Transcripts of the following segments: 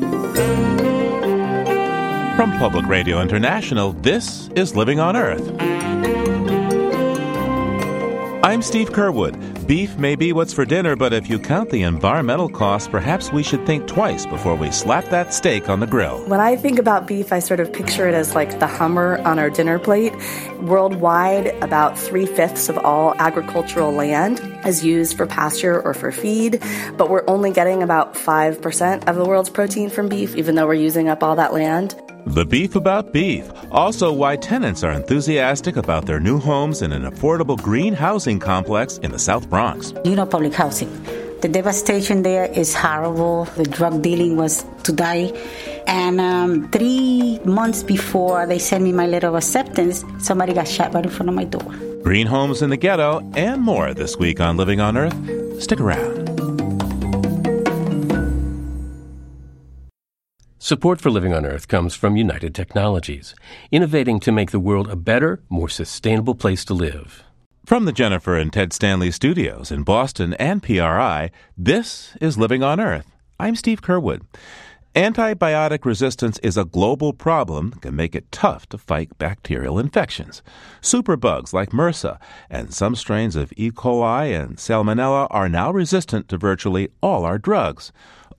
From Public Radio International, this is Living on Earth. I'm Steve Curwood. Beef may be what's for dinner, but if you count the environmental costs, perhaps we should think twice before we slap that steak on the grill. When I think about beef, I sort of picture it as like the Hummer on our dinner plate. Worldwide, about 3/5 of all agricultural land is used for pasture or for feed, but we're only getting about 5% of the world's protein from beef, even though we're using up all that land. The Beef About Beef. Also, why tenants are enthusiastic about their new homes in an affordable green housing complex in the South Bronx. You know, public housing. The devastation there is horrible. The drug dealing was to die. And 3 months before they sent me my letter of acceptance, somebody got shot right in front of my door. Green homes in the ghetto and more this week on Living on Earth. Stick around. Support for Living on Earth comes from United Technologies, innovating to make the world a better, more sustainable place to live. From the Jennifer and Ted Stanley studios in Boston and PRI, this is Living on Earth. I'm Steve Curwood. Antibiotic resistance is a global problem that can make it tough to fight bacterial infections. Superbugs like MRSA and some strains of E. coli and Salmonella are now resistant to virtually all our drugs.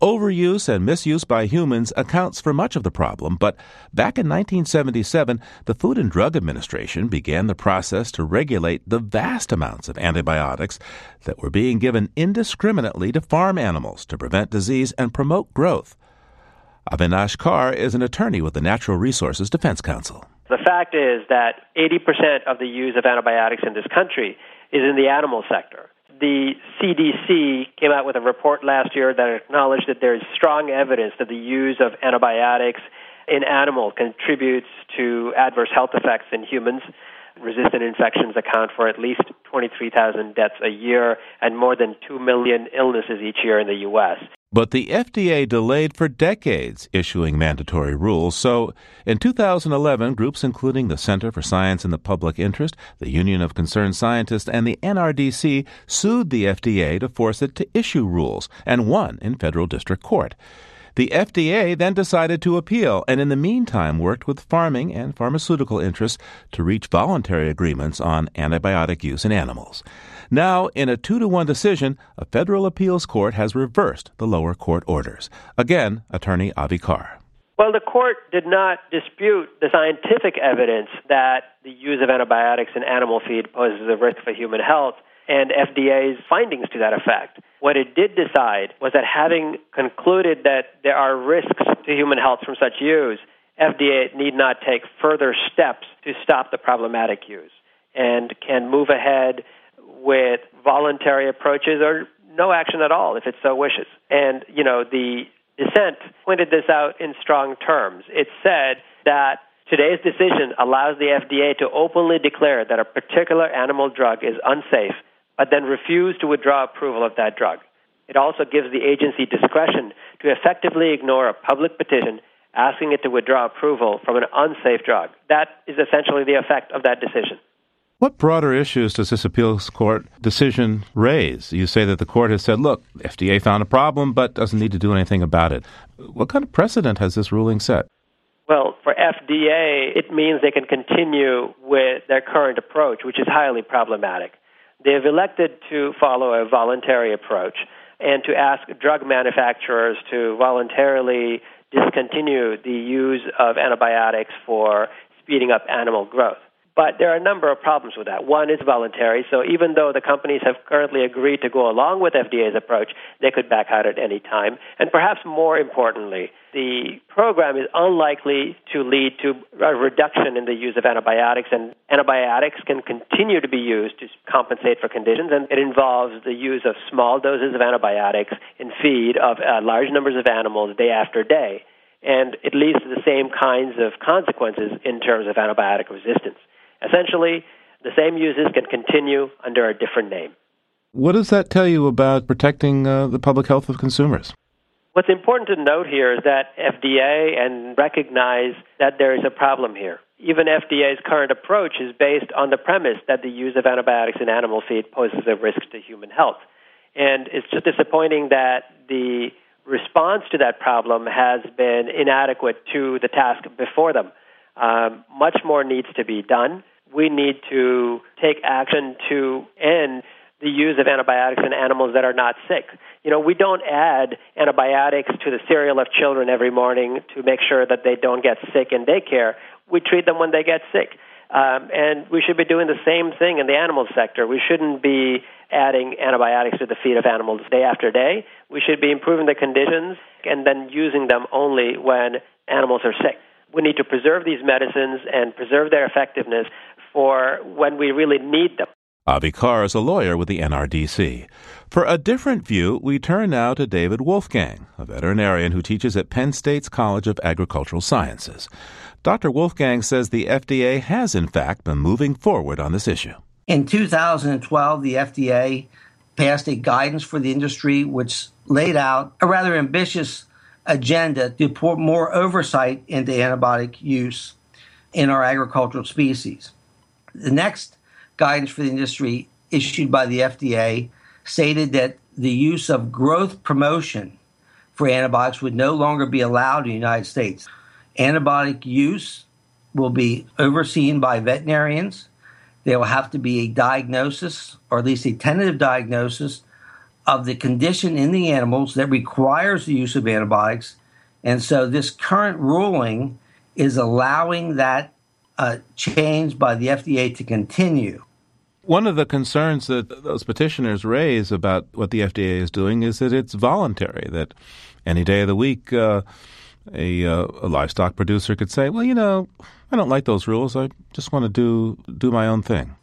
Overuse and misuse by humans accounts for much of the problem, but back in 1977, the Food and Drug Administration began the process to regulate the vast amounts of antibiotics that were being given indiscriminately to farm animals to prevent disease and promote growth. Avinash Kar is an attorney with the Natural Resources Defense Council. The fact is that 80% of the use of antibiotics in this country is in the animal sector. The CDC came out with a report last year that acknowledged that there is strong evidence that the use of antibiotics in animals contributes to adverse health effects in humans. Resistant infections account for at least 23,000 deaths a year and more than 2 million illnesses each year in the U.S. But the FDA delayed for decades issuing mandatory rules. So in 2011, groups including the Center for Science in the Public Interest, the Union of Concerned Scientists, and the NRDC sued the FDA to force it to issue rules, and won in federal district court. The FDA then decided to appeal, and in the meantime worked with farming and pharmaceutical interests to reach voluntary agreements on antibiotic use in animals. Now, in a 2-to-1 decision, a federal appeals court has reversed the lower court orders. Again, attorney Avi Kar. Well, the court did not dispute the scientific evidence that the use of antibiotics in animal feed poses a risk for human health, and FDA's findings to that effect. What it did decide was that, having concluded that there are risks to human health from such use, FDA need not take further steps to stop the problematic use and can move ahead with voluntary approaches or no action at all if it so wishes. And, you know, the dissent pointed this out in strong terms. It said that today's decision allows the FDA to openly declare that a particular animal drug is unsafe, but then refuse to withdraw approval of that drug. It also gives the agency discretion to effectively ignore a public petition asking it to withdraw approval from an unsafe drug. That is essentially the effect of that decision. What broader issues does this appeals court decision raise? You say that the court has said, look, FDA found a problem, but doesn't need to do anything about it. What kind of precedent has this ruling set? Well, for FDA, it means they can continue with their current approach, which is highly problematic. They've elected to follow a voluntary approach and to ask drug manufacturers to voluntarily discontinue the use of antibiotics for speeding up animal growth. But there are a number of problems with that. One is voluntary, so even though the companies have currently agreed to go along with FDA's approach, they could back out at any time. And perhaps more importantly, the program is unlikely to lead to a reduction in the use of antibiotics, and antibiotics can continue to be used to compensate for conditions, and it involves the use of small doses of antibiotics in feed of large numbers of animals day after day. And it leads to the same kinds of consequences in terms of antibiotic resistance. Essentially, the same uses can continue under a different name. What does that tell you about protecting the public health of consumers? What's important to note here is that FDA and recognize that there is a problem here. Even FDA's current approach is based on the premise that the use of antibiotics in animal feed poses a risk to human health. And it's just disappointing that the response to that problem has been inadequate to the task before them. Much more needs to be done. We need to take action to end the use of antibiotics in animals that are not sick. You know, we don't add antibiotics to the cereal of children every morning to make sure that they don't get sick in daycare. We treat them when they get sick. And we should be doing the same thing in the animal sector. We shouldn't be adding antibiotics to the feed of animals day after day. We should be improving the conditions and then using them only when animals are sick. We need to preserve these medicines and preserve their effectiveness for when we really need them. Avi Kar is a lawyer with the NRDC. For a different view, we turn now to David Wolfgang, a veterinarian who teaches at Penn State's College of Agricultural Sciences. Dr. Wolfgang says the FDA has, in fact, been moving forward on this issue. In 2012, the FDA passed a guidance for the industry which laid out a rather ambitious agenda to put more oversight into antibiotic use in our agricultural species. The next guidance for the industry issued by the FDA stated that the use of growth promotion for antibiotics would no longer be allowed in the United States. Antibiotic use will be overseen by veterinarians. There will have to be a diagnosis, or at least a tentative diagnosis, of the condition in the animals that requires the use of antibiotics. And so this current ruling is allowing that change by the FDA to continue. One of the concerns that those petitioners raise about what the FDA is doing is that it's voluntary, that any day of the week a livestock producer could say, well, you know, I don't like those rules. I just want to do my own thing.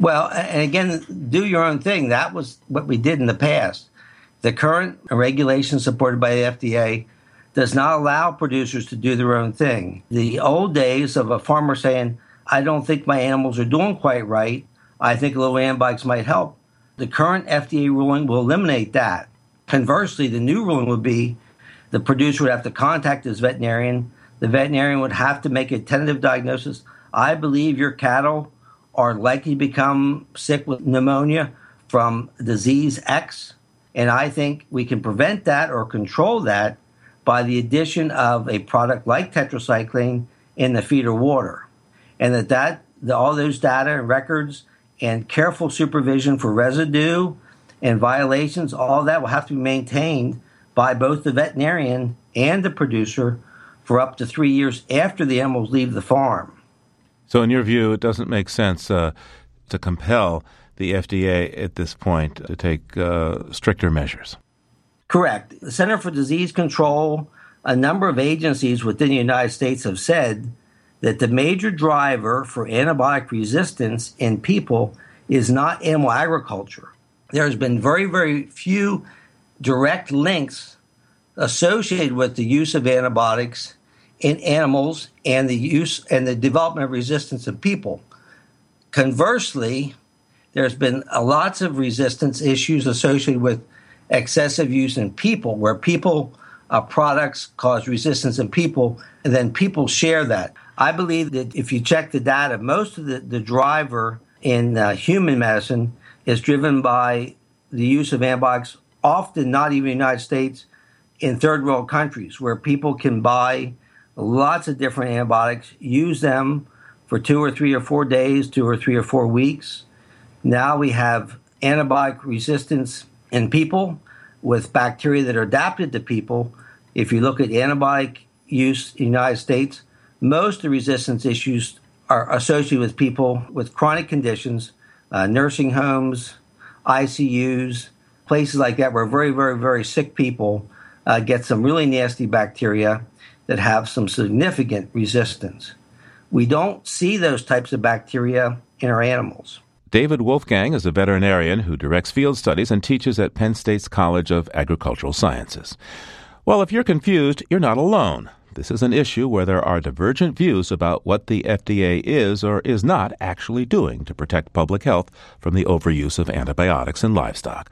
Well, and again, do your own thing. That was what we did in the past. The current regulation supported by the FDA does not allow producers to do their own thing. The old days of a farmer saying, I don't think my animals are doing quite right. I think a little antibiotics might help. The current FDA ruling will eliminate that. Conversely, the new ruling would be the producer would have to contact his veterinarian. The veterinarian would have to make a tentative diagnosis. I believe your cattle are likely to become sick with pneumonia from disease X. And I think we can prevent that or control that by the addition of a product like tetracycline in the feed or water. And that all those data and records and careful supervision for residue and violations, all that will have to be maintained by both the veterinarian and the producer for up to 3 years after the animals leave the farm. So in your view, it doesn't make sense to compel the FDA at this point to take stricter measures. Correct. The Center for Disease Control, a number of agencies within the United States have said that the major driver for antibiotic resistance in people is not animal agriculture. There has been very, very few direct links associated with the use of antibiotics in animals and the use and the development of resistance in people. Conversely, there's been lots of resistance issues associated with excessive use in people, where products cause resistance in people, and then people share that. I believe that if you check the data, most of the driver in human medicine is driven by the use of antibiotics, often not even in the United States, in third world countries, where people can buy lots of different antibiotics, use them for 2 or 3 or 4 days, 2 or 3 or 4 weeks. Now we have antibiotic resistance in people with bacteria that are adapted to people. If you look at antibiotic use in the United States, most of the resistance issues are associated with people with chronic conditions, nursing homes, ICUs, places like that where very, very, very sick people get some really nasty bacteria that have some significant resistance. We don't see those types of bacteria in our animals. David Wolfgang is a veterinarian who directs field studies and teaches at Penn State's College of Agricultural Sciences. Well, if you're confused, you're not alone. This is an issue where there are divergent views about what the FDA is or is not actually doing to protect public health from the overuse of antibiotics in livestock.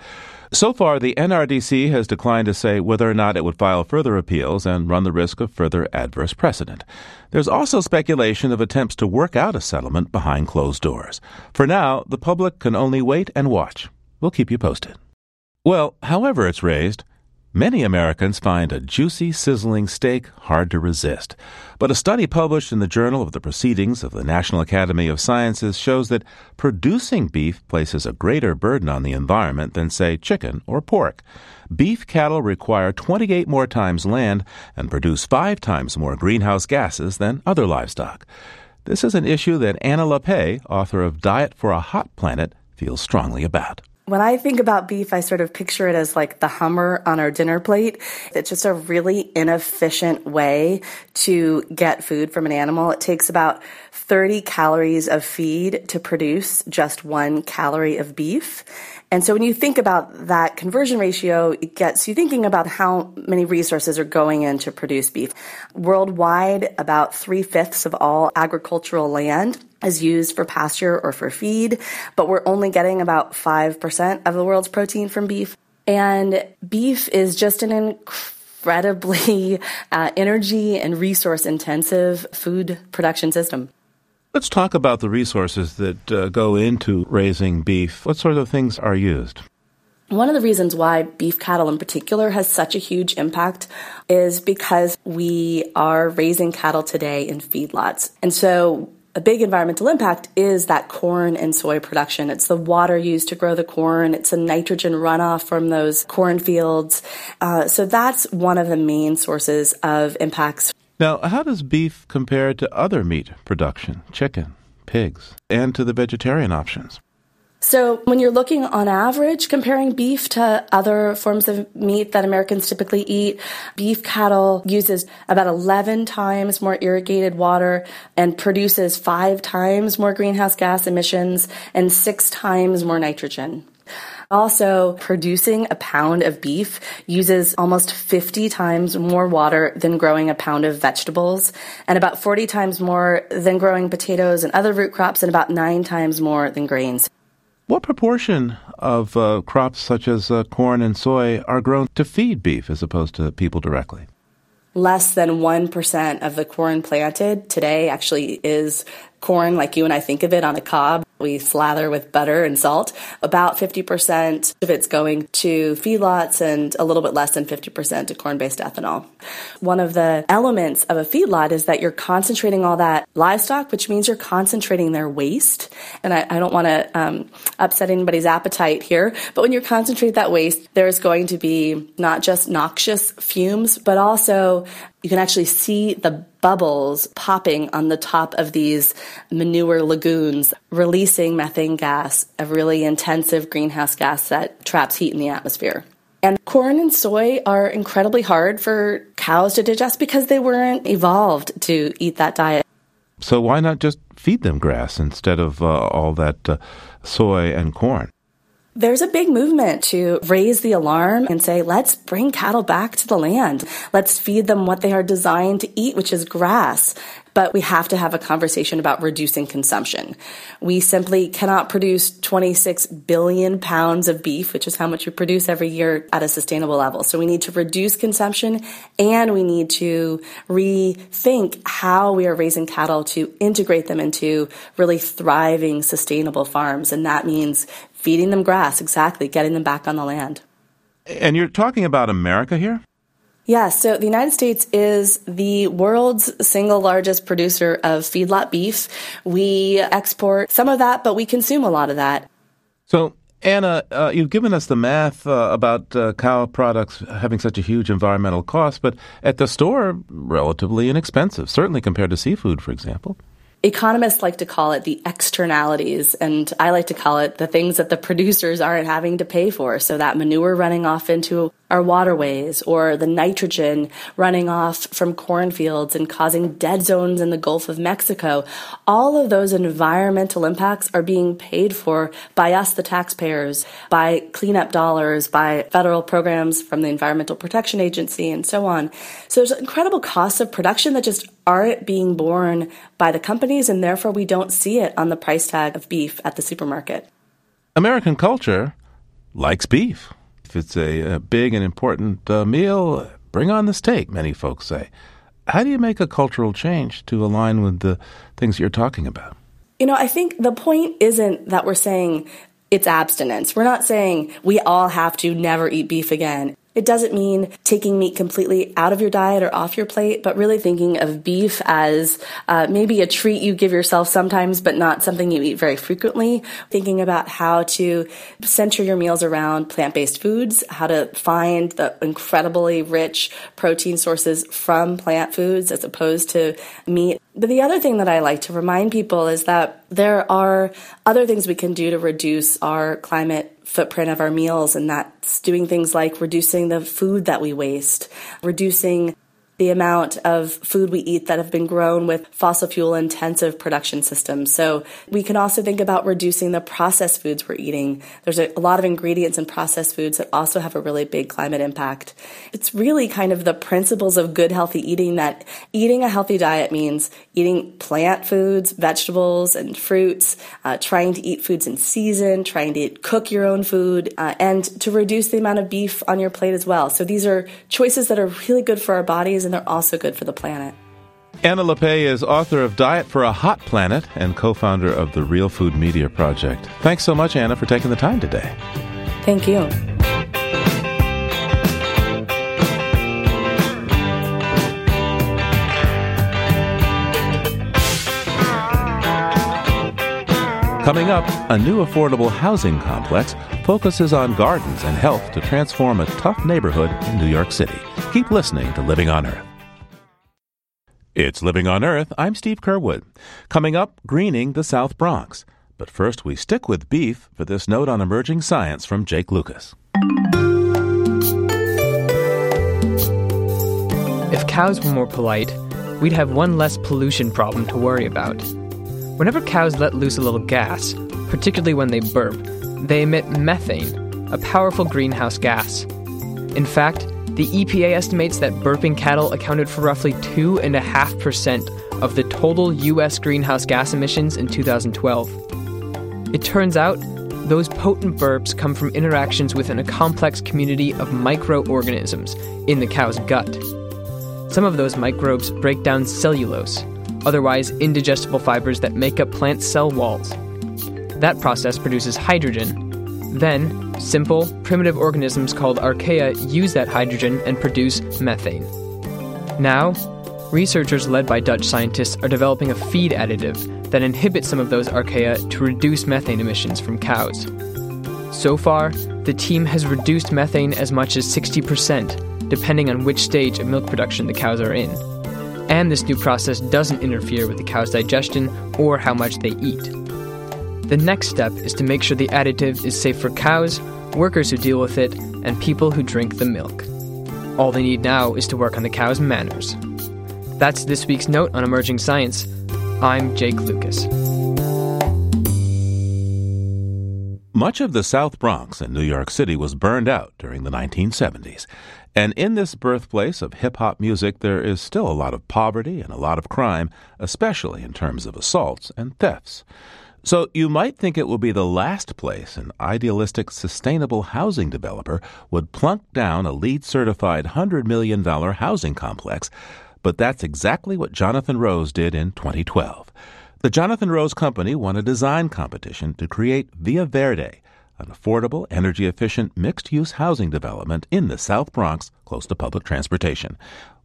So far, the NRDC has declined to say whether or not it would file further appeals and run the risk of further adverse precedent. There's also speculation of attempts to work out a settlement behind closed doors. For now, the public can only wait and watch. We'll keep you posted. Well, however it's raised, Many Americans find a juicy, sizzling steak hard to resist. But a study published in the Journal of the Proceedings of the National Academy of Sciences shows that producing beef places a greater burden on the environment than, say, chicken or pork. Beef cattle require 28 more times land and produce 5 times more greenhouse gases than other livestock. This is an issue that Anna Lappé, author of Diet for a Hot Planet, feels strongly about. When I think about beef, I sort of picture it as like the Hummer on our dinner plate. It's just a really inefficient way to get food from an animal. It takes about 30 calories of feed to produce just 1 calorie of beef. And so when you think about that conversion ratio, it gets you thinking about how many resources are going in to produce beef. Worldwide, about 3/5 of all agricultural land is used for pasture or for feed, but we're only getting about 5% of the world's protein from beef. And beef is just an incredibly energy and resource-intensive food production system. Let's talk about the resources that go into raising beef. What sort of things are used? One of the reasons why beef cattle in particular has such a huge impact is because we are raising cattle today in feedlots. And so a big environmental impact is that corn and soy production. It's the water used to grow the corn. It's the nitrogen runoff from those cornfields. So that's one of the main sources of impacts. Now, how does beef compare to other meat production, chicken, pigs, and to the vegetarian options? So when you're looking on average, comparing beef to other forms of meat that Americans typically eat, beef cattle uses about 11 times more irrigated water and produces 5 times more greenhouse gas emissions and 6 times more nitrogen. Also, producing a pound of beef uses almost 50 times more water than growing a pound of vegetables, and about 40 times more than growing potatoes and other root crops, and about 9 times more than grains. What proportion of crops such as corn and soy are grown to feed beef as opposed to people directly? Less than 1% of the corn planted today actually is corn like you and I think of it on a cob. We slather with butter and salt. About 50% of it's going to feedlots and a little bit less than 50% to corn-based ethanol. One of the elements of a feedlot is that you're concentrating all that livestock, which means you're concentrating their waste. And I don't want to upset anybody's appetite here, but when you concentrate that waste, there's going to be not just noxious fumes, but also you can actually see the bubbles popping on the top of these manure lagoons, releasing methane gas, a really intensive greenhouse gas that traps heat in the atmosphere. And corn and soy are incredibly hard for cows to digest because they weren't evolved to eat that diet. So why not just feed them grass instead of all that soy and corn? There's a big movement to raise the alarm and say, let's bring cattle back to the land. Let's feed them what they are designed to eat, which is grass. But we have to have a conversation about reducing consumption. We simply cannot produce 26 billion pounds of beef, which is how much we produce every year, at a sustainable level. So we need to reduce consumption, and we need to rethink how we are raising cattle to integrate them into really thriving, sustainable farms. And that means feeding them grass, exactly, getting them back on the land. And you're talking about America here? Yeah, so the United States is the world's single largest producer of feedlot beef. We export some of that, but we consume a lot of that. So, Anna, you've given us the math about cow products having such a huge environmental cost, but at the store, relatively inexpensive, certainly compared to seafood, for example. Economists like to call it the externalities, and I like to call it the things that the producers aren't having to pay for. So that manure running off into our waterways, or the nitrogen running off from cornfields and causing dead zones in the Gulf of Mexico. All of those environmental impacts are being paid for by us, the taxpayers, by cleanup dollars, by federal programs from the Environmental Protection Agency, and so on. So there's incredible costs of production that just aren't being borne by the companies, and therefore we don't see it on the price tag of beef at the supermarket. American culture likes beef. If it's a big and important meal, bring on the steak, many folks say. How do you make a cultural change to align with the things you're talking about? You know, I think the point isn't that we're saying it's abstinence. We're not saying we all have to never eat beef again. It doesn't mean taking meat completely out of your diet or off your plate, but really thinking of beef as maybe a treat you give yourself sometimes, but not something you eat very frequently. Thinking about how to center your meals around plant-based foods, how to find the incredibly rich protein sources from plant foods as opposed to meat. But the other thing that I like to remind people is that there are other things we can do to reduce our climate footprint of our meals, and that's doing things like reducing the food that we waste, reducing the amount of food we eat that have been grown with fossil fuel-intensive production systems. So we can also think about reducing the processed foods we're eating. There's a lot of ingredients in processed foods that also have a really big climate impact. It's really kind of the principles of good, healthy eating, that eating a healthy diet means eating plant foods, vegetables, and fruits, trying to eat foods in season, trying to cook your own food, and to reduce the amount of beef on your plate as well. So these are choices that are really good for our bodies, and they're also good for the planet. Anna Lappé is author of Diet for a Hot Planet and co-founder of the Real Food Media Project. Thanks so much, Anna, for taking the time today. Thank you. Coming up, a new affordable housing complex focuses on gardens and health to transform a tough neighborhood in New York City. Keep listening to Living on Earth. It's Living on Earth. I'm Steve Curwood. Coming up, greening the South Bronx. But first, we stick with beef for this note on emerging science from Jake Lucas. If cows were more polite, we'd have one less pollution problem to worry about. Whenever cows let loose a little gas, particularly when they burp, they emit methane, a powerful greenhouse gas. In fact, the EPA estimates that burping cattle accounted for roughly 2.5% of the total U.S. greenhouse gas emissions in 2012. It turns out, those potent burps come from interactions within a complex community of microorganisms in the cow's gut. Some of those microbes break down cellulose, otherwise indigestible fibers that make up plant cell walls. That process produces hydrogen. Then, simple, primitive organisms called archaea use that hydrogen and produce methane. Now, researchers led by Dutch scientists are developing a feed additive that inhibits some of those archaea to reduce methane emissions from cows. So far, the team has reduced methane as much as 60%, depending on which stage of milk production the cows are in. And this new process doesn't interfere with the cow's digestion or how much they eat. The next step is to make sure the additive is safe for cows, workers who deal with it, and people who drink the milk. All they need now is to work on the cow's manners. That's this week's note on emerging science. I'm Jake Lucas. Much of the South Bronx in New York City was burned out during the 1970s. And in this birthplace of hip-hop music, there is still a lot of poverty and a lot of crime, especially in terms of assaults and thefts. So you might think it will be the last place an idealistic, sustainable housing developer would plunk down a LEED-certified $100 million housing complex, but that's exactly what Jonathan Rose did in 2012. The Jonathan Rose Company won a design competition to create Via Verde, an affordable, energy-efficient, mixed-use housing development in the South Bronx, close to public transportation.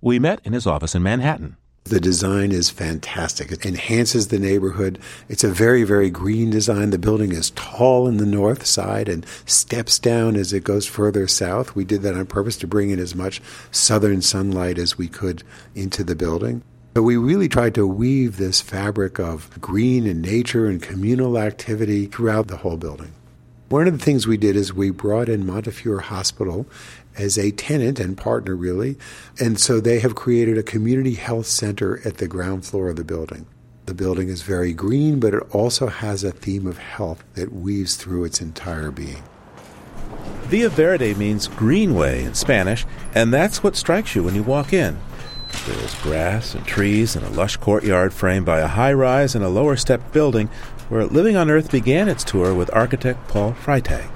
We met in his office in Manhattan. The design is fantastic. It enhances the neighborhood. It's a very, very green design. The building is tall in the north side and steps down as it goes further south. We did that on purpose to bring in as much southern sunlight as we could into the building. But we really tried to weave this fabric of green and nature and communal activity throughout the whole building. One of the things we did is we brought in Montefiore Hospital as a tenant and partner, really, and so they have created a community health center at the ground floor of the building. The building is very green, but it also has a theme of health that weaves through its entire being. Via Verde means greenway in Spanish, and that's what strikes you when you walk in. There's grass and trees and a lush courtyard framed by a high-rise and a lower-step building, where Living on Earth began its tour with architect Paul Freitag.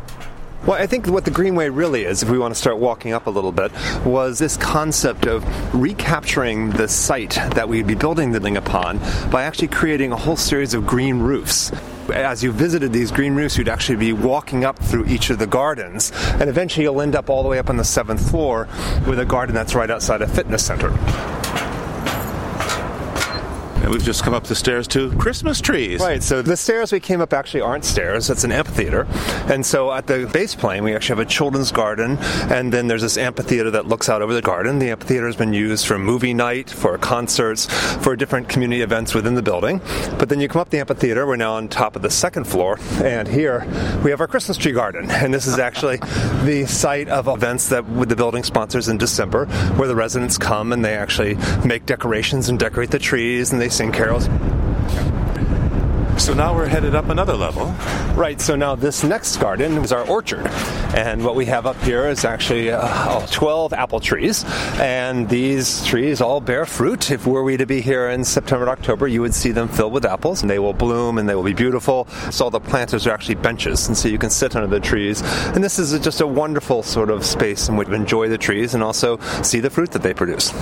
Well, I think what the Greenway really is, if we want to start walking up a little bit, was this concept of recapturing the site that we'd be building the thing upon by actually creating a whole series of green roofs. as you visited these green roofs, you'd actually be walking up through each of the gardens, and eventually you'll end up all the way up on the 7th floor with a garden that's right outside a fitness center. And we've just come up the stairs to Christmas trees. Right, so the stairs we came up actually aren't stairs. It's an amphitheater. And so at the base plane, we actually have a children's garden, and then there's this amphitheater that looks out over the garden. The amphitheater has been used for movie night, for concerts, for different community events within the building. But then you come up the amphitheater, we're now on top of the second floor, and here we have our Christmas tree garden. And this is actually the site of events that with the building sponsors in December, where the residents come and they actually make decorations and decorate the trees, and they sing carols. So now we're headed up another level. Right, so now this next garden is our orchard. And what we have up here is actually 12 apple trees. And these trees all bear fruit. If were we to be here in September and October, you would see them filled with apples. And they will bloom and they will be beautiful. So all the planters are actually benches. And so you can sit under the trees. And this is just a wonderful sort of space in which you enjoy the trees and also see the fruit that they produce.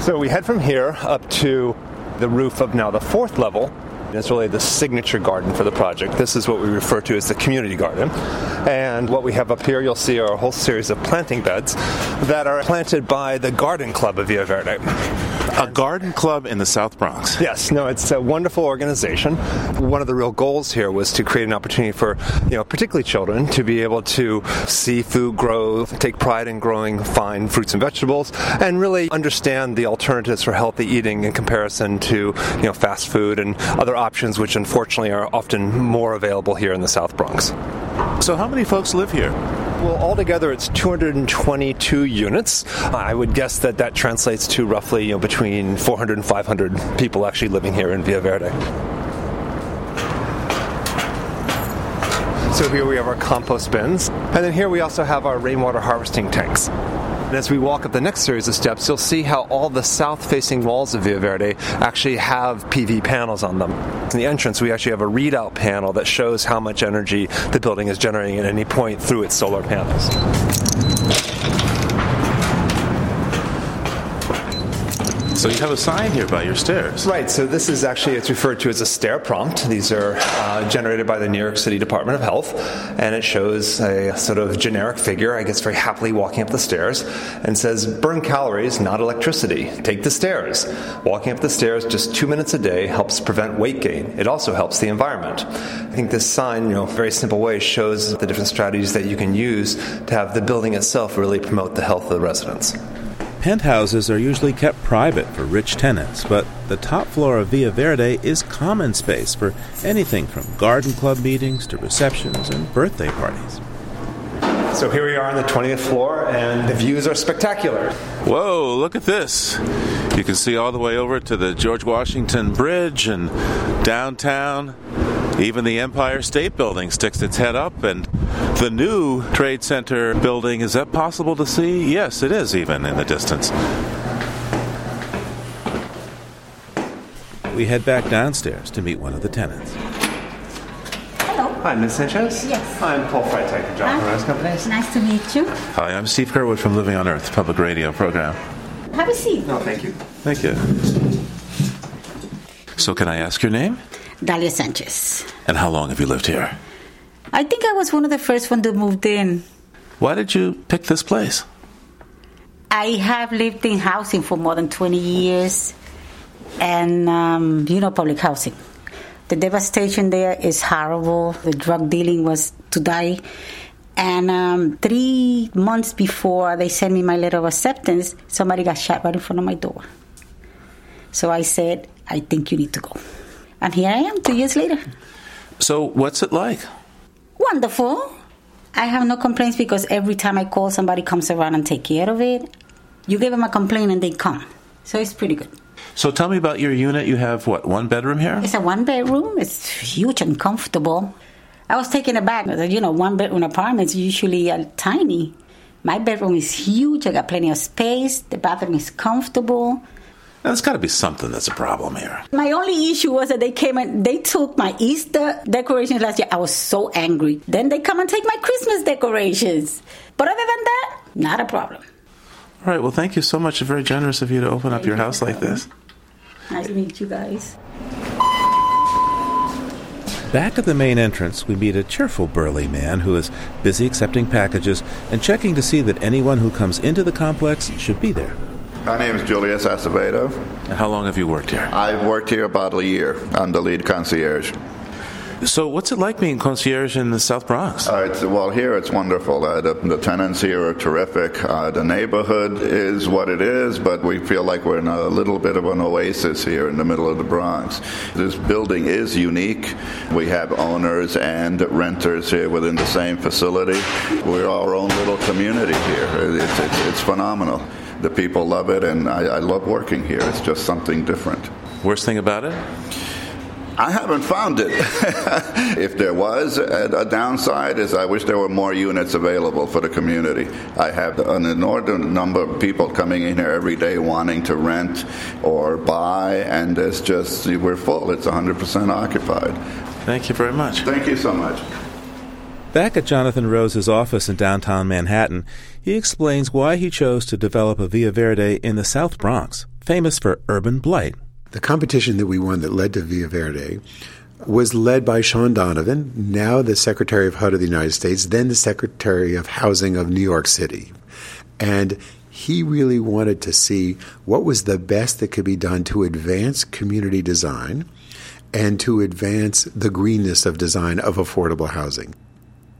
So we head from here up to the roof of now the fourth level. It's really the signature garden for the project. This is what we refer to as the community garden. And what we have up here, you'll see are a whole series of planting beds that are planted by the garden club of Via Verde. A garden club in the South Bronx. Yes, no, it's a wonderful organization. One of the real goals here was to create an opportunity for, particularly children to be able to see food grow, take pride in growing fine fruits and vegetables, and really understand the alternatives for healthy eating in comparison to, fast food and other options, which unfortunately are often more available here in the South Bronx. So how many folks live here? Well, altogether, it's 222 units. I would guess that translates to roughly between 400 and 500 people actually living here in Via Verde. So here we have our compost bins. And then here we also have our rainwater harvesting tanks. And as we walk up the next series of steps, you'll see how all the south-facing walls of Via Verde actually have PV panels on them. In the entrance, we actually have a readout panel that shows how much energy the building is generating at any point through its solar panels. So you have a sign here by your stairs. Right, so this is actually, it's referred to as a stair prompt. These are generated by the New York City Department of Health, and it shows a sort of generic figure, I guess very happily walking up the stairs, and says, burn calories, not electricity. Take the stairs. Walking up the stairs just 2 minutes a day helps prevent weight gain. It also helps the environment. I think this sign, very simple way, shows the different strategies that you can use to have the building itself really promote the health of the residents. Penthouses are usually kept private for rich tenants, but the top floor of Via Verde is common space for anything from garden club meetings to receptions and birthday parties. So here we are on the 20th floor, and the views are spectacular. Whoa, look at this. You can see all the way over to the George Washington Bridge and downtown. Even the Empire State Building sticks its head up, and the new Trade Center building, is that possible to see? Yes, it is, even in the distance. We head back downstairs to meet one of the tenants. Hello. Hi, Ms. Sanchez. Yes. Hi, I'm Paul Freitag from Jonathan Rose Company. Nice to meet you. Hi, I'm Steve Curwood from Living on Earth, public radio program. Have a seat. No, thank you. Thank you. So can I ask your name? Dalia Sanchez. And how long have you lived here? I think I was one of the first ones to move in. Why did you pick this place? I have lived in housing for more than 20 years, and, public housing. The devastation there is horrible. The drug dealing was to die. And 3 months before they sent me my letter of acceptance, somebody got shot right in front of my door. So I said, I think you need to go. And here I am 2 years later. So what's it like? Wonderful. I have no complaints because every time I call, somebody comes around and take care of it. You give them a complaint and they come. So it's pretty good. So tell me about your unit. You have, one bedroom here? It's a one bedroom. It's huge and comfortable. I was taken aback. One bedroom apartments usually are tiny. My bedroom is huge. I got plenty of space. The bathroom is comfortable. Now, there's got to be something that's a problem here. My only issue was that they came and they took my Easter decorations last year. I was so angry. Then they come and take my Christmas decorations. But other than that, not a problem. All right, well, thank you so much. It's very generous of you to open up your house like this. Nice to meet you guys. Back at the main entrance, we meet a cheerful burly man who is busy accepting packages and checking to see that anyone who comes into the complex should be there. My name is Julius Acevedo. How long have you worked here? I've worked here about a year. I'm the lead concierge. So what's it like being concierge in the South Bronx? Here it's wonderful. The tenants here are terrific. The neighborhood is what it is, but we feel like we're in a little bit of an oasis here in the middle of the Bronx. This building is unique. We have owners and renters here within the same facility. We're our own little community here. It's phenomenal. The people love it, and I love working here. It's just something different. Worst thing about it? I haven't found it. If there was a downside, is I wish there were more units available for the community. I have an inordinate number of people coming in here every day wanting to rent or buy, and it's just, we're full. It's 100% occupied. Thank you very much. Thank you so much. Back at Jonathan Rose's office in downtown Manhattan, he explains why he chose to develop a Via Verde in the South Bronx, famous for urban blight. The competition that we won that led to Via Verde was led by Sean Donovan, now the Secretary of HUD of the United States, then the Secretary of Housing of New York City. And he really wanted to see what was the best that could be done to advance community design and to advance the greenness of design of affordable housing.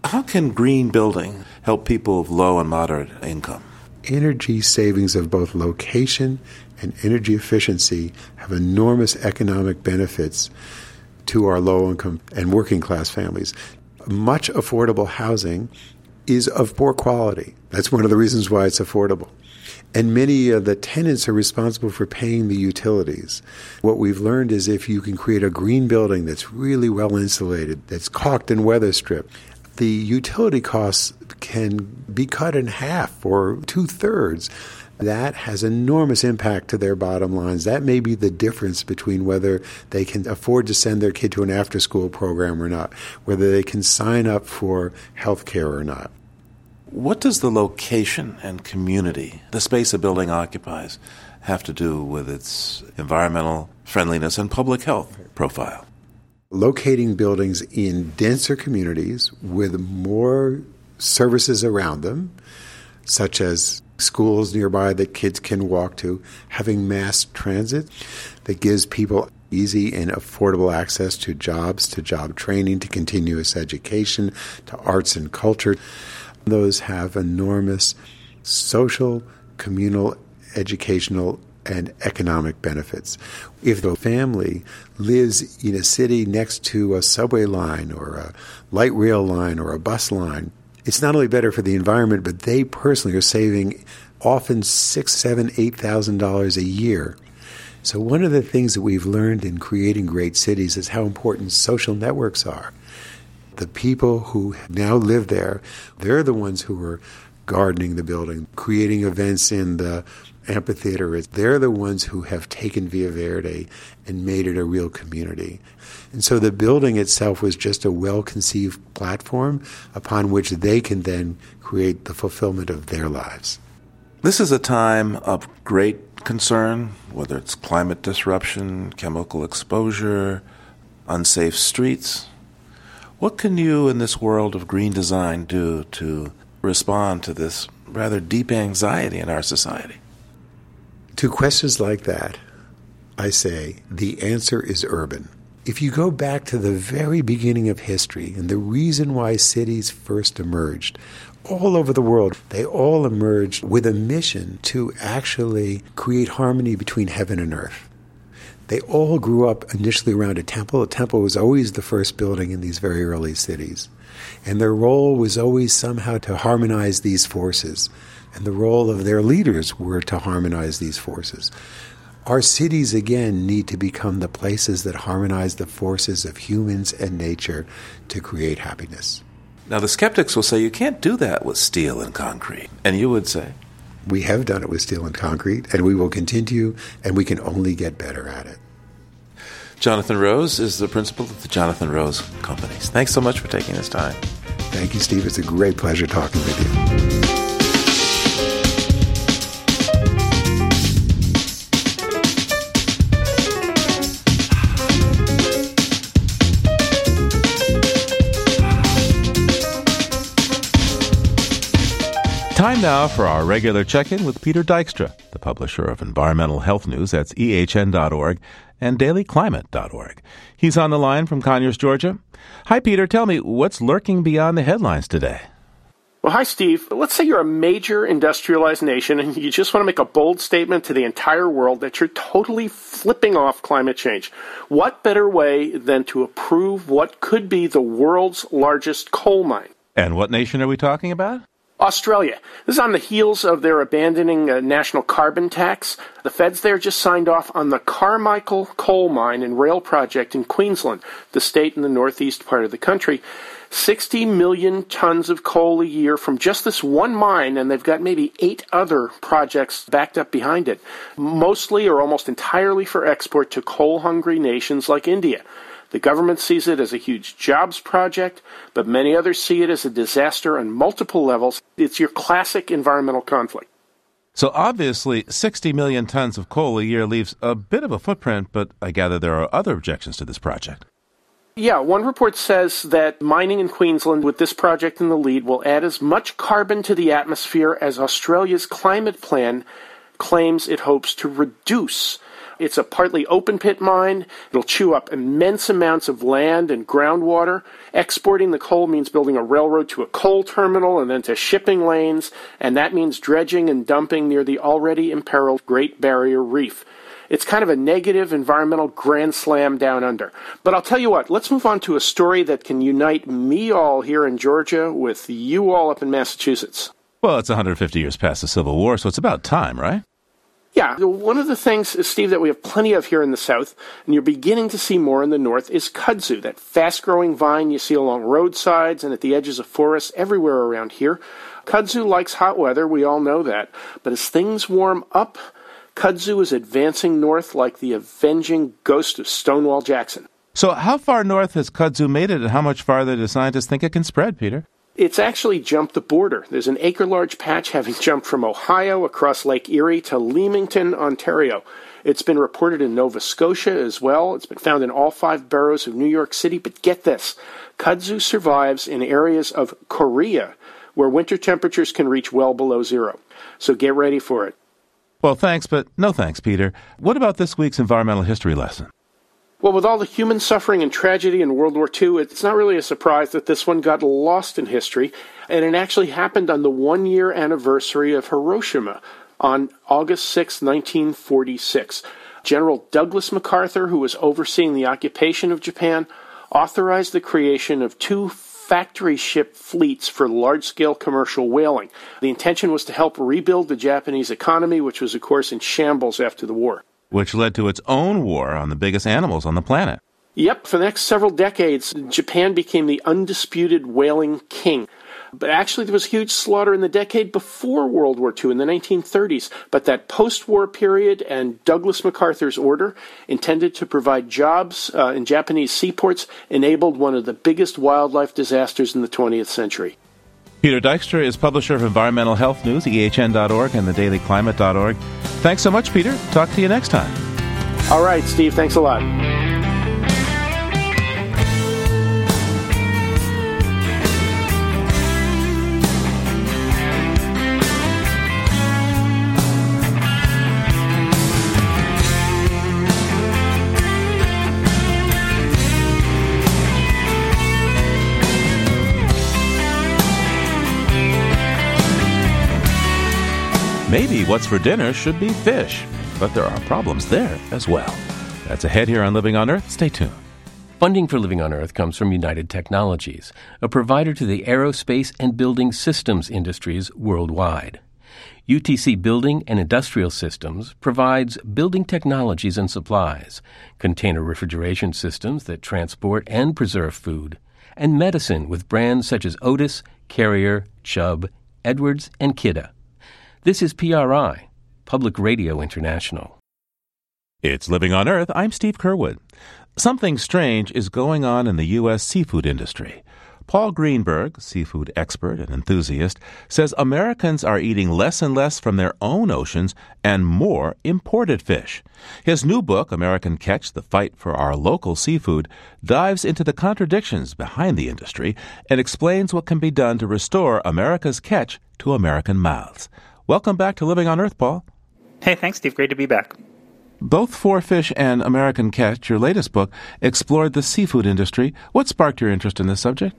How can green building help people of low and moderate income? Energy savings of both location and energy efficiency have enormous economic benefits to our low-income and working-class families. Much affordable housing is of poor quality. That's one of the reasons why it's affordable. And many of the tenants are responsible for paying the utilities. What we've learned is if you can create a green building that's really well-insulated, that's caulked and weather-stripped, the utility costs can be cut in half or two-thirds. That has enormous impact to their bottom lines. That may be the difference between whether they can afford to send their kid to an after-school program or not, whether they can sign up for health care or not. What does the location and community, the space a building occupies, have to do with its environmental friendliness and public health profile? Locating buildings in denser communities with more services around them, such as schools nearby that kids can walk to, having mass transit that gives people easy and affordable access to jobs, to job training, to continuous education, to arts and culture. Those have enormous social, communal, educational, and economic benefits. If the family lives in a city next to a subway line or a light rail line or a bus line, it's not only better for the environment, but they personally are saving often $6,000, $7,000, $8,000 a year. So one of the things that we've learned in creating great cities is how important social networks are. The people who now live there, they're the ones who are gardening the building, creating events in the amphitheater. They're the ones who have taken Via Verde and made it a real community. And so the building itself was just a well-conceived platform upon which they can then create the fulfillment of their lives. This is a time of great concern, whether it's climate disruption, chemical exposure, unsafe streets. What can you in this world of green design do to respond to this rather deep anxiety in our society? To questions like that, I say the answer is urban. If you go back to the very beginning of history and the reason why cities first emerged, all over the world, they all emerged with a mission to actually create harmony between heaven and earth. They all grew up initially around a temple. A temple was always the first building in these very early cities. And their role was always somehow to harmonize these forces. And the role of their leaders were to harmonize these forces. Our cities, again, need to become the places that harmonize the forces of humans and nature to create happiness. Now, the skeptics will say you can't do that with steel and concrete. And you would say? We have done it with steel and concrete, and we will continue, and we can only get better at it. Jonathan Rose is the principal of the Jonathan Rose Company. Thanks so much for taking this time. Thank you, Steve. It's a great pleasure talking with you. Time now for our regular check-in with Peter Dykstra, the publisher of Environmental Health News, that's ehn.org, and dailyclimate.org. He's on the line from Conyers, Georgia. Hi, Peter. Tell me, what's lurking beyond the headlines today? Well, hi, Steve. Let's say you're a major industrialized nation and you just want to make a bold statement to the entire world that you're totally flipping off climate change. What better way than to approve what could be the world's largest coal mine? And what nation are we talking about? Australia. This is on the heels of their abandoning a national carbon tax. The feds there just signed off on the Carmichael coal mine and rail project in Queensland, the state in the northeast part of the country. 60 million tons of coal a year from just this one mine, and they've got maybe 8 other projects backed up behind it, mostly or almost entirely for export to coal-hungry nations like India. The government sees it as a huge jobs project, but many others see it as a disaster on multiple levels. It's your classic environmental conflict. So obviously, 60 million tons of coal a year leaves a bit of a footprint, but I gather there are other objections to this project. Yeah, one report says that mining in Queensland with this project in the lead will add as much carbon to the atmosphere as Australia's climate plan claims it hopes to reduce. It's a partly open pit mine. It'll chew up immense amounts of land and groundwater. Exporting the coal means building a railroad to a coal terminal and then to shipping lanes, and that means dredging and dumping near the already imperiled Great Barrier Reef. It's kind of a negative environmental grand slam down under. But I'll tell you what, let's move on to a story that can unite me all here in Georgia with you all up in Massachusetts. Well, it's 150 years past the Civil War, so it's about time, right? Yeah, one of the things, Steve, that we have plenty of here in the South, and you're beginning to see more in the North, is kudzu, that fast-growing vine you see along roadsides and at the edges of forests everywhere around here. Kudzu likes hot weather, we all know that. But as things warm up, kudzu is advancing north like the avenging ghost of Stonewall Jackson. So how far north has kudzu made it, and how much farther do scientists think it can spread, Peter? It's actually jumped the border. There's an acre-large patch having jumped from Ohio across Lake Erie to Leamington, Ontario. It's been reported in Nova Scotia as well. It's been found in all 5 boroughs of New York City. But get this, kudzu survives in areas of Korea where winter temperatures can reach well below zero. So get ready for it. Well, thanks, but no thanks, Peter. What about this week's environmental history lesson? Well, with all the human suffering and tragedy in World War II, it's not really a surprise that this one got lost in history, and it actually happened on the one-year anniversary of Hiroshima on August 6, 1946. General Douglas MacArthur, who was overseeing the occupation of Japan, authorized the creation of 2 factory ship fleets for large-scale commercial whaling. The intention was to help rebuild the Japanese economy, which was, of course, in shambles after the war. Which led to its own war on the biggest animals on the planet. Yep, for the next several decades, Japan became the undisputed whaling king. But actually, there was huge slaughter in the decade before World War II, in the 1930s. But that post-war period and Douglas MacArthur's order, intended to provide jobs in Japanese seaports, enabled one of the biggest wildlife disasters in the 20th century. Peter Dykstra is publisher of Environmental Health News, ehn.org, and thedailyclimate.org. Thanks so much, Peter. Talk to you next time. All right, Steve. Thanks a lot. Maybe what's for dinner should be fish, but there are problems there as well. That's ahead here on Living on Earth. Stay tuned. Funding for Living on Earth comes from United Technologies, a provider to the aerospace and building systems industries worldwide. UTC Building and Industrial Systems provides building technologies and supplies, container refrigeration systems that transport and preserve food, and medicine with brands such as Otis, Carrier, Chubb, Edwards, and Kidde. This is PRI, Public Radio International. It's Living on Earth. I'm Steve Curwood. Something strange is going on in the U.S. seafood industry. Paul Greenberg, seafood expert and enthusiast, says Americans are eating less and less from their own oceans and more imported fish. His new book, American Catch, The Fight for Our Local Seafood, dives into the contradictions behind the industry and explains what can be done to restore America's catch to American mouths. Welcome back to Living on Earth, Paul. Hey, thanks, Steve. Great to be back. Both For Fish and American Catch, your latest book, explored the seafood industry. What sparked your interest in this subject?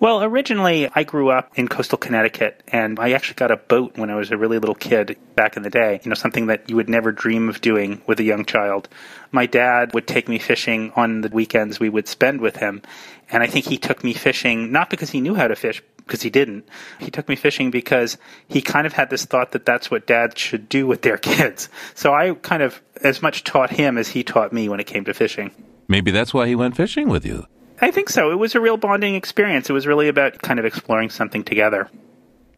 Well, originally, I grew up in coastal Connecticut, and I actually got a boat when I was a really little kid back in the day, you know, something that you would never dream of doing with a young child. My dad would take me fishing on the weekends we would spend with him, and I think he took me fishing not because he knew how to fish, because he didn't. He took me fishing because he kind of had this thought that that's what dads should do with their kids. So I kind of as much taught him as he taught me when it came to fishing. Maybe that's why he went fishing with you. I think so. It was a real bonding experience. It was really about kind of exploring something together.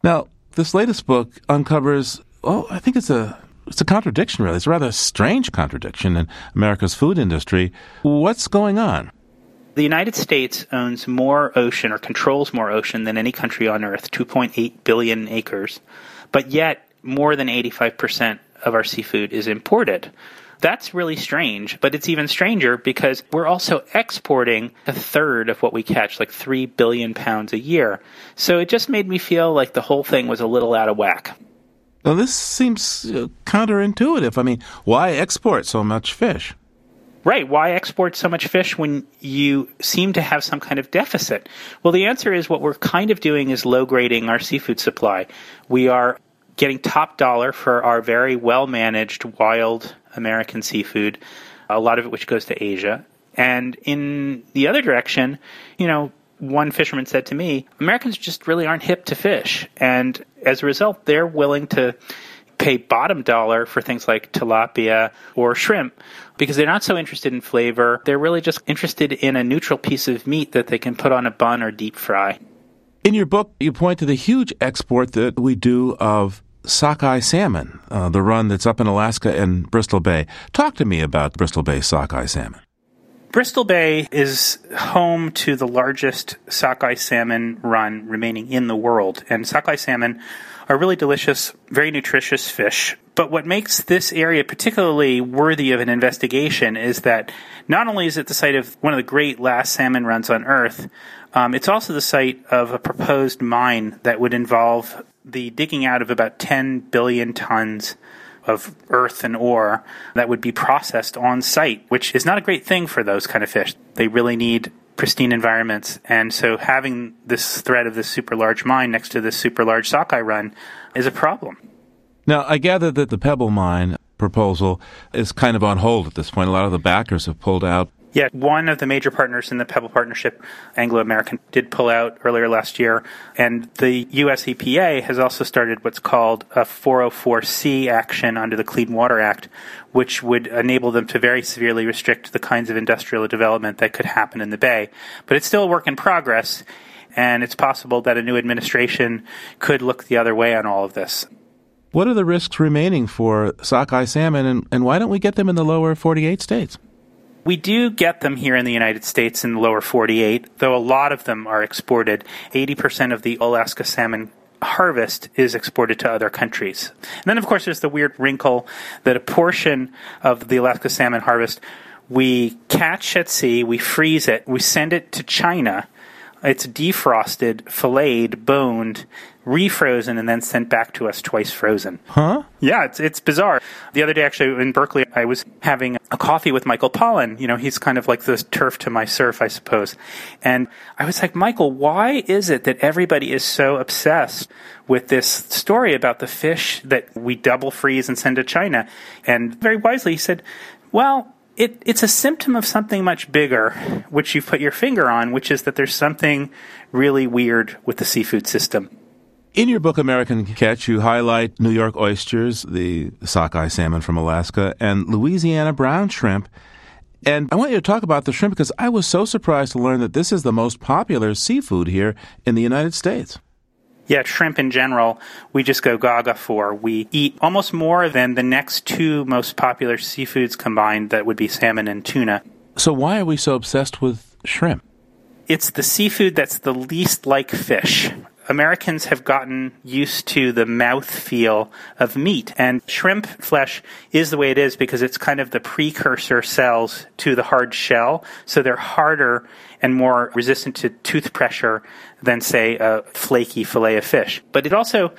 Now, this latest book uncovers, I think it's a contradiction, really. It's a rather strange contradiction in America's food industry. What's going on? The United States owns more ocean or controls more ocean than any country on Earth, 2.8 billion acres. But yet, more than 85% of our seafood is imported. That's really strange, but it's even stranger because we're also exporting a third of what we catch, like 3 billion pounds a year. So it just made me feel like the whole thing was a little out of whack. Well, this seems counterintuitive. I mean, why export so much fish? Right. Why export so much fish when you seem to have some kind of deficit? Well, the answer is what we're kind of doing is low-grading our seafood supply. We are getting top dollar for our very well-managed wild American seafood, a lot of it which goes to Asia. And in the other direction, you know, one fisherman said to me, Americans just really aren't hip to fish. And as a result, they're willing to pay bottom dollar for things like tilapia or shrimp because they're not so interested in flavor. They're really just interested in a neutral piece of meat that they can put on a bun or deep fry. In your book, you point to the huge export that we do of sockeye salmon, the run that's up in Alaska and Bristol Bay. Talk to me about Bristol Bay sockeye salmon. Bristol Bay is home to the largest sockeye salmon run remaining in the world. And sockeye salmon are really delicious, very nutritious fish. But what makes this area particularly worthy of an investigation is that not only is it the site of one of the great last salmon runs on Earth, it's also the site of a proposed mine that would involve the digging out of about 10 billion tons of earth and ore that would be processed on site, which is not a great thing for those kind of fish. They really need pristine environments. And so having this threat of this super large mine next to this super large sockeye run is a problem. Now, I gather that the Pebble Mine proposal is kind of on hold at this point. A lot of the backers have pulled out. Yeah, one of the major partners in the Pebble Partnership, Anglo-American, did pull out earlier last year, and the U.S. EPA has also started what's called a 404C action under the Clean Water Act, which would enable them to very severely restrict the kinds of industrial development that could happen in the Bay. But it's still a work in progress, and it's possible that a new administration could look the other way on all of this. What are the risks remaining for sockeye salmon, and why don't we get them in the lower 48 states? We do get them here in the United States in the lower 48, though a lot of them are exported. 80% of the Alaska salmon harvest is exported to other countries. And then, of course, there's the weird wrinkle that a portion of the Alaska salmon harvest we catch at sea, we freeze it, we send it to China. It's defrosted, filleted, boned, refrozen, and then sent back to us twice frozen. Huh? Yeah, it's bizarre. The other day, actually, in Berkeley, I was having a coffee with Michael Pollan. You know, he's kind of like this turf to my surf, I suppose. And I was like, Michael, why is it that everybody is so obsessed with this story about the fish that we double freeze and send to China? And very wisely, he said, well, It's a symptom of something much bigger, which you've put your finger on, which is that there's something really weird with the seafood system. In your book, American Catch, you highlight New York oysters, the sockeye salmon from Alaska, and Louisiana brown shrimp. And I want you to talk about the shrimp because I was so surprised to learn that this is the most popular seafood here in the United States. Yeah, shrimp in general, we just go gaga for. We eat almost more than the next two most popular seafoods combined, that would be salmon and tuna. So why are we so obsessed with shrimp? It's the seafood that's the least like fish. Americans have gotten used to the mouthfeel of meat, and shrimp flesh is the way it is because it's kind of the precursor cells to the hard shell, so they're harder and more resistant to tooth pressure than, say, a flaky fillet of fish. But it also,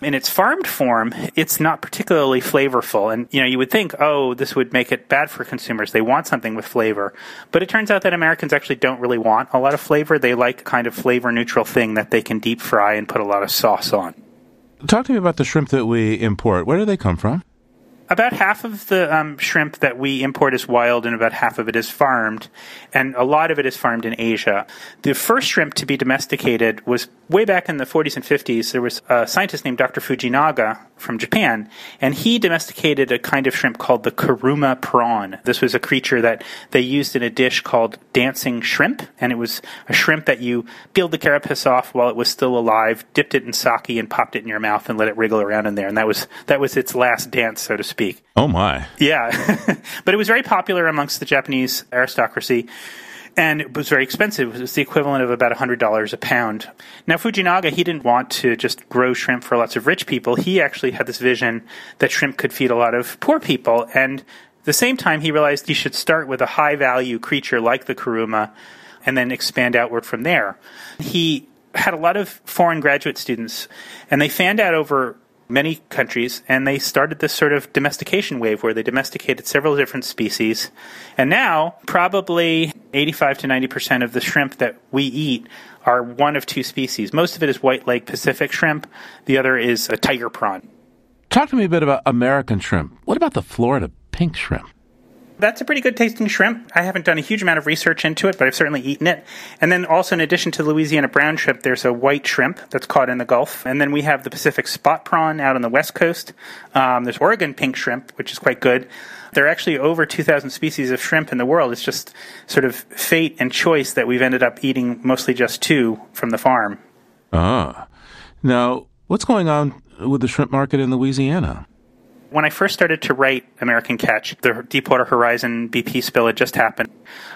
in its farmed form, it's not particularly flavorful. And, you know, you would think, oh, this would make it bad for consumers. They want something with flavor. But it turns out that Americans actually don't really want a lot of flavor. They like a kind of flavor-neutral thing that they can deep fry and put a lot of sauce on. Talk to me about the shrimp that we import. Where do they come from? About half of the shrimp that we import is wild and about half of it is farmed, and a lot of it is farmed in Asia. The first shrimp to be domesticated was way back in the 40s and 50s. There was a scientist named Dr. Fujinaga from Japan, and he domesticated a kind of shrimp called the kuruma prawn. This was a creature that they used in a dish called dancing shrimp, and it was a shrimp that you peeled the carapace off while it was still alive, dipped it in sake, and popped it in your mouth and let it wriggle around in there. And that was its last dance, so to speak. Oh, my. Yeah. But it was very popular amongst the Japanese aristocracy, and it was very expensive. It was the equivalent of about $100 a pound. Now, Fujinaga, he didn't want to just grow shrimp for lots of rich people. He actually had this vision that shrimp could feed a lot of poor people. And at the same time, he realized he should start with a high-value creature like the kuruma and then expand outward from there. He had a lot of foreign graduate students, and they fanned out over many countries, and they started this sort of domestication wave where they domesticated several different species. And now, probably 85 to 90% of the shrimp that we eat are one of two species. Most of it is white leg Pacific shrimp. The other is a tiger prawn. Talk to me a bit about American shrimp. What about the Florida pink shrimp? That's a pretty good tasting shrimp. I haven't done a huge amount of research into it, but I've certainly eaten it. And then also, in addition to Louisiana brown shrimp, there's a white shrimp that's caught in the Gulf. And then we have the Pacific spot prawn out on the West Coast. There's Oregon pink shrimp, which is quite good. There are actually over 2,000 species of shrimp in the world. It's just sort of fate and choice that we've ended up eating mostly just two from the farm. Now, what's going on with the shrimp market in Louisiana? When I first started to write American Catch, the Deepwater Horizon BP spill had just happened.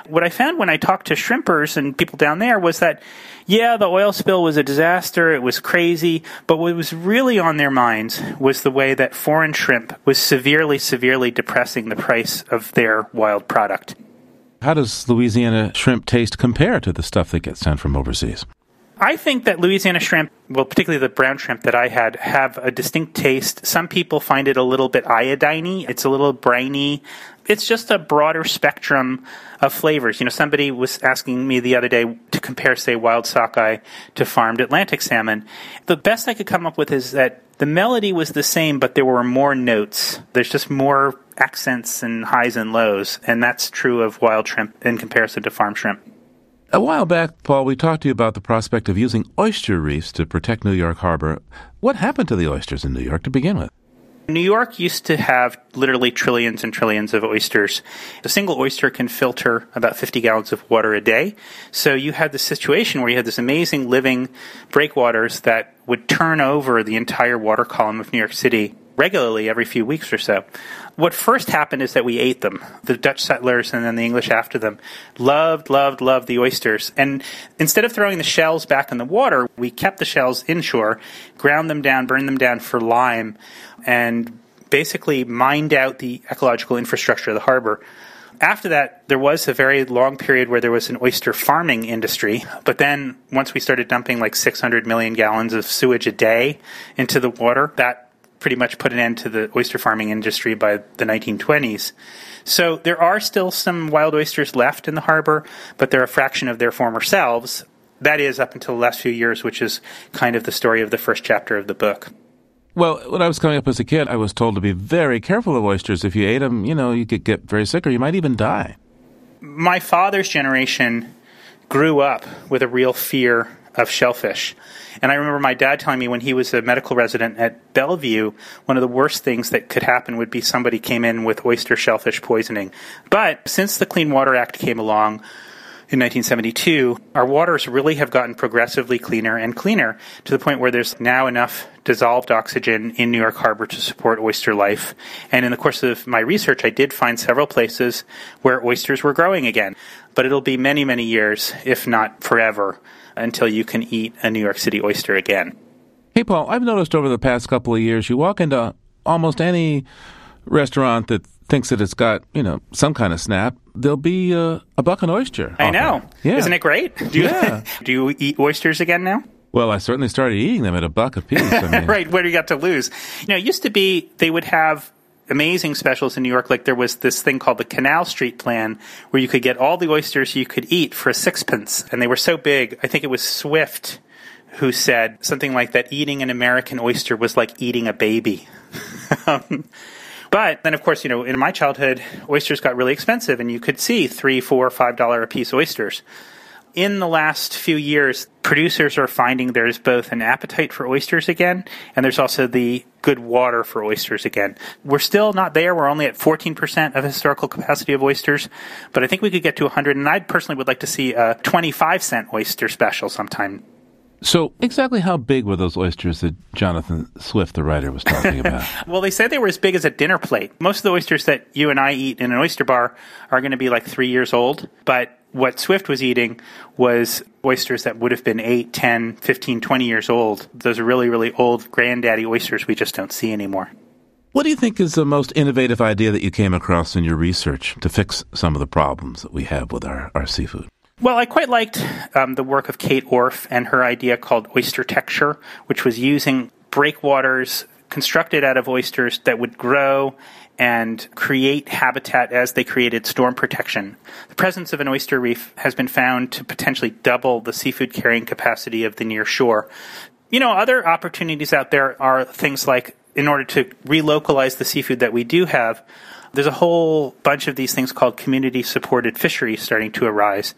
What I found when I talked to shrimpers and people down there was that, yeah, the oil spill was a disaster, it was crazy, but what was really on their minds was the way that foreign shrimp was severely, severely depressing the price of their wild product. How does Louisiana shrimp taste compare to the stuff that gets sent from overseas? I think that Louisiana shrimp, well, particularly the brown shrimp that I had, have a distinct taste. Some people find it a little bit iodine-y. It's a little briny. It's just a broader spectrum of flavors. You know, somebody was asking me the other day to compare, say, wild sockeye to farmed Atlantic salmon. The best I could come up with is that the melody was the same, but there were more notes. There's just more accents and highs and lows, and that's true of wild shrimp in comparison to farm shrimp. A while back, Paul, we talked to you about the prospect of using oyster reefs to protect New York Harbor. What happened to the oysters in New York to begin with? New York used to have literally trillions and trillions of oysters. A single oyster can filter about 50 gallons of water a day. So you had this situation where you had this amazing living breakwaters that would turn over the entire water column of New York City regularly every few weeks or so. What first happened is that we ate them. The Dutch settlers and then the English after them loved the oysters. And instead of throwing the shells back in the water, we kept the shells inshore, ground them down, burned them down for lime, and basically mined out the ecological infrastructure of the harbor. After that, there was a very long period where there was an oyster farming industry. But then once we started dumping like 600 million gallons of sewage a day into the water, that pretty much put an end to the oyster farming industry by the 1920s. So there are still some wild oysters left in the harbor, but they're a fraction of their former selves. That is, up until the last few years, which is kind of the story of the first chapter of the book. Well, when I was growing up as a kid, I was told to be very careful of oysters. If you ate them, you know, you could get very sick or you might even die. My father's generation grew up with a real fear of shellfish. And I remember my dad telling me when he was a medical resident at Bellevue, one of the worst things that could happen would be somebody came in with oyster shellfish poisoning. But since the Clean Water Act came along, in 1972, our waters really have gotten progressively cleaner and cleaner to the point where there's now enough dissolved oxygen in New York Harbor to support oyster life. And in the course of my research, I did find several places where oysters were growing again. But it'll be many, many years, if not forever, until you can eat a New York City oyster again. Hey, Paul, I've noticed over the past couple of years, you walk into almost any restaurant that thinks that it's got, some kind of snap, there'll be a buck an oyster. I know. Yeah. Isn't it great? Do you eat oysters again now? Well, I certainly started eating them at a buck a piece. I mean. Right, what do you got to lose? It used to be they would have amazing specials in New York. Like there was this thing called the Canal Street Plan where you could get all the oysters you could eat for a sixpence. And they were so big, I think it was Swift who said something like that eating an American oyster was like eating a baby. But then, of course, in my childhood, oysters got really expensive, and you could see $3, $4, $5 a piece oysters. In the last few years, producers are finding there's both an appetite for oysters again, and there's also the good water for oysters again. We're still not there. We're only at 14% of historical capacity of oysters, but I think we could get to 100, and I personally would like to see a 25-cent oyster special sometime. So exactly how big were those oysters that Jonathan Swift, the writer, was talking about? Well, they said they were as big as a dinner plate. Most of the oysters that you and I eat in an oyster bar are going to be like 3 years old. But what Swift was eating was oysters that would have been 8, 10, 15, 20 years old. Those are really, really old granddaddy oysters we just don't see anymore. What do you think is the most innovative idea that you came across in your research to fix some of the problems that we have with our seafood? Well, I quite liked the work of Kate Orff and her idea called oyster texture, which was using breakwaters constructed out of oysters that would grow and create habitat as they created storm protection. The presence of an oyster reef has been found to potentially double the seafood carrying capacity of the near shore. Other opportunities out there are things like in order to relocalize the seafood that we do have, there's a whole bunch of these things called community-supported fisheries starting to arise,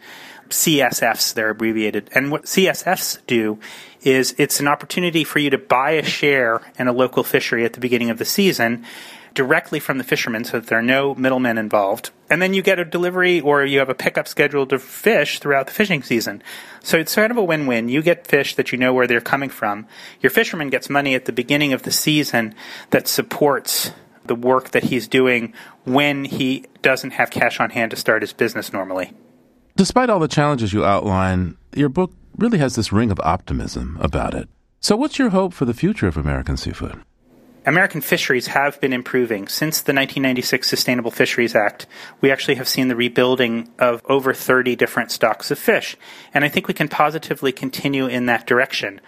CSFs, they're abbreviated. And what CSFs do is it's an opportunity for you to buy a share in a local fishery at the beginning of the season directly from the fishermen so that there are no middlemen involved. And then you get a delivery or you have a pickup scheduled to fish throughout the fishing season. So it's sort of a win-win. You get fish that you know where they're coming from. Your fisherman gets money at the beginning of the season that supports the work that he's doing when he doesn't have cash on hand to start his business normally. Despite all the challenges you outline, your book really has this ring of optimism about it. So what's your hope for the future of American seafood? American fisheries have been improving. Since the 1996 Sustainable Fisheries Act, we actually have seen the rebuilding of over 30 different stocks of fish. And I think we can positively continue in that direction.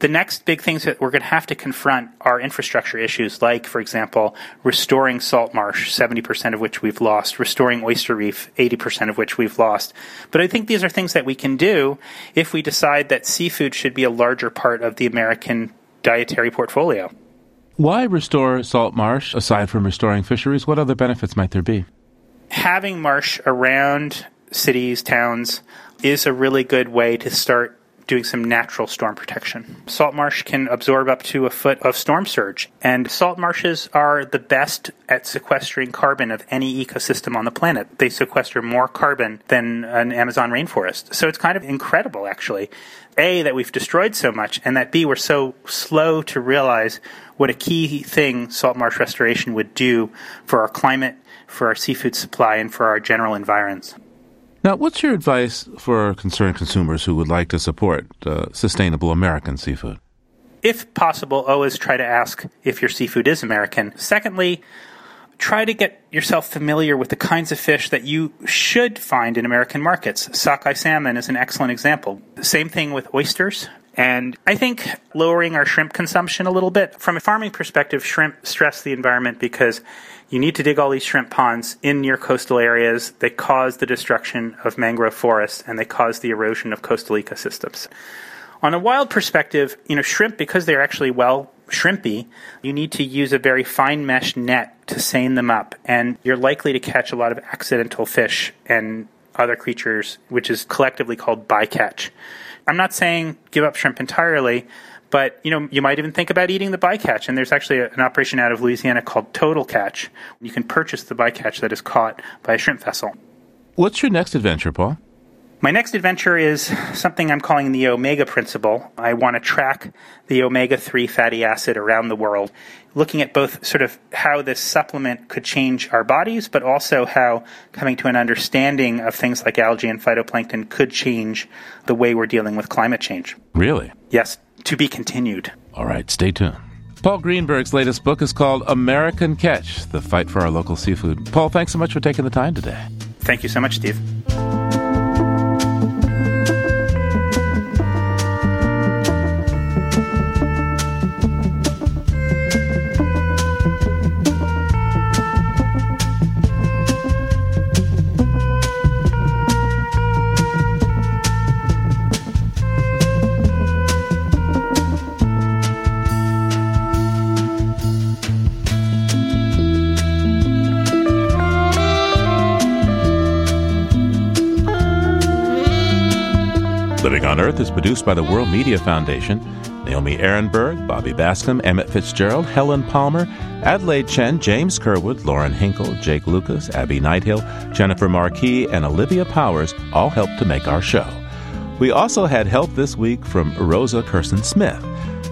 The next big things that we're going to have to confront are infrastructure issues like, for example, restoring salt marsh, 70% of which we've lost, restoring oyster reef, 80% of which we've lost. But I think these are things that we can do if we decide that seafood should be a larger part of the American dietary portfolio. Why restore salt marsh? Aside from restoring fisheries, what other benefits might there be? Having marsh around cities, towns, is a really good way to start doing some natural storm protection. Salt marsh can absorb up to a foot of storm surge, and salt marshes are the best at sequestering carbon of any ecosystem on the planet. They sequester more carbon than an Amazon rainforest. So it's kind of incredible, actually, A, that we've destroyed so much, and that B, we're so slow to realize what a key thing salt marsh restoration would do for our climate, for our seafood supply, and for our general environs. Now, what's your advice for concerned consumers who would like to support sustainable American seafood? If possible, always try to ask if your seafood is American. Secondly, try to get yourself familiar with the kinds of fish that you should find in American markets. Sockeye salmon is an excellent example. Same thing with oysters. And I think lowering our shrimp consumption a little bit. From a farming perspective, shrimp stress the environment because you need to dig all these shrimp ponds in near coastal areas. They cause the destruction of mangrove forests, and they cause the erosion of coastal ecosystems. On a wild perspective, shrimp, because they're actually shrimpy, you need to use a very fine mesh net to seine them up. And you're likely to catch a lot of accidental fish and other creatures, which is collectively called bycatch. I'm not saying give up shrimp entirely, but you might even think about eating the bycatch. And there's actually an operation out of Louisiana called Total Catch. You can purchase the bycatch that is caught by a shrimp vessel. What's your next adventure, Paul? My next adventure is something I'm calling the Omega Principle. I want to track the omega-3 fatty acid around the world, looking at both sort of how this supplement could change our bodies, but also how coming to an understanding of things like algae and phytoplankton could change the way we're dealing with climate change. Really? Yes, to be continued. All right, stay tuned. Paul Greenberg's latest book is called American Catch, The Fight for Our Local Seafood. Paul, thanks so much for taking the time today. Thank you so much, Steve. Living on Earth is produced by the World Media Foundation. Naomi Ehrenberg, Bobby Bascom, Emmett Fitzgerald, Helen Palmer, Adelaide Chen, James Curwood, Lauren Hinkle, Jake Lucas, Abby Nighthill, Jennifer Marquis, and Olivia Powers all helped to make our show. We also had help this week from Rosa Kirsten-Smith.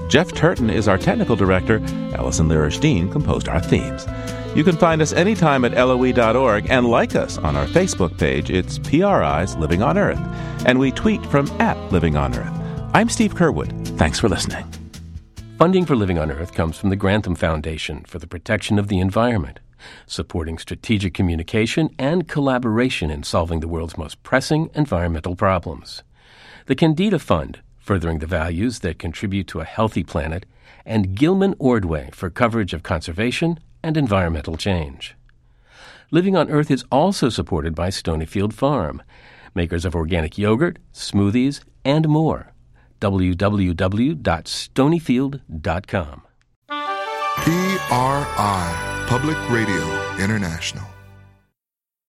Jeff Turton is our technical director. Allison Lirish-Dean composed our themes. You can find us anytime at LOE.org and like us on our Facebook page. It's PRI's Living on Earth. And we tweet from @Living on Earth. I'm Steve Curwood. Thanks for listening. Funding for Living on Earth comes from the Grantham Foundation for the Protection of the Environment, supporting strategic communication and collaboration in solving the world's most pressing environmental problems. The Candida Fund, furthering the values that contribute to a healthy planet, and Gilman Ordway for coverage of conservation and environmental change. Living on Earth is also supported by Stonyfield Farm, makers of organic yogurt, smoothies, and more. www.stonyfield.com. PRI, Public Radio International.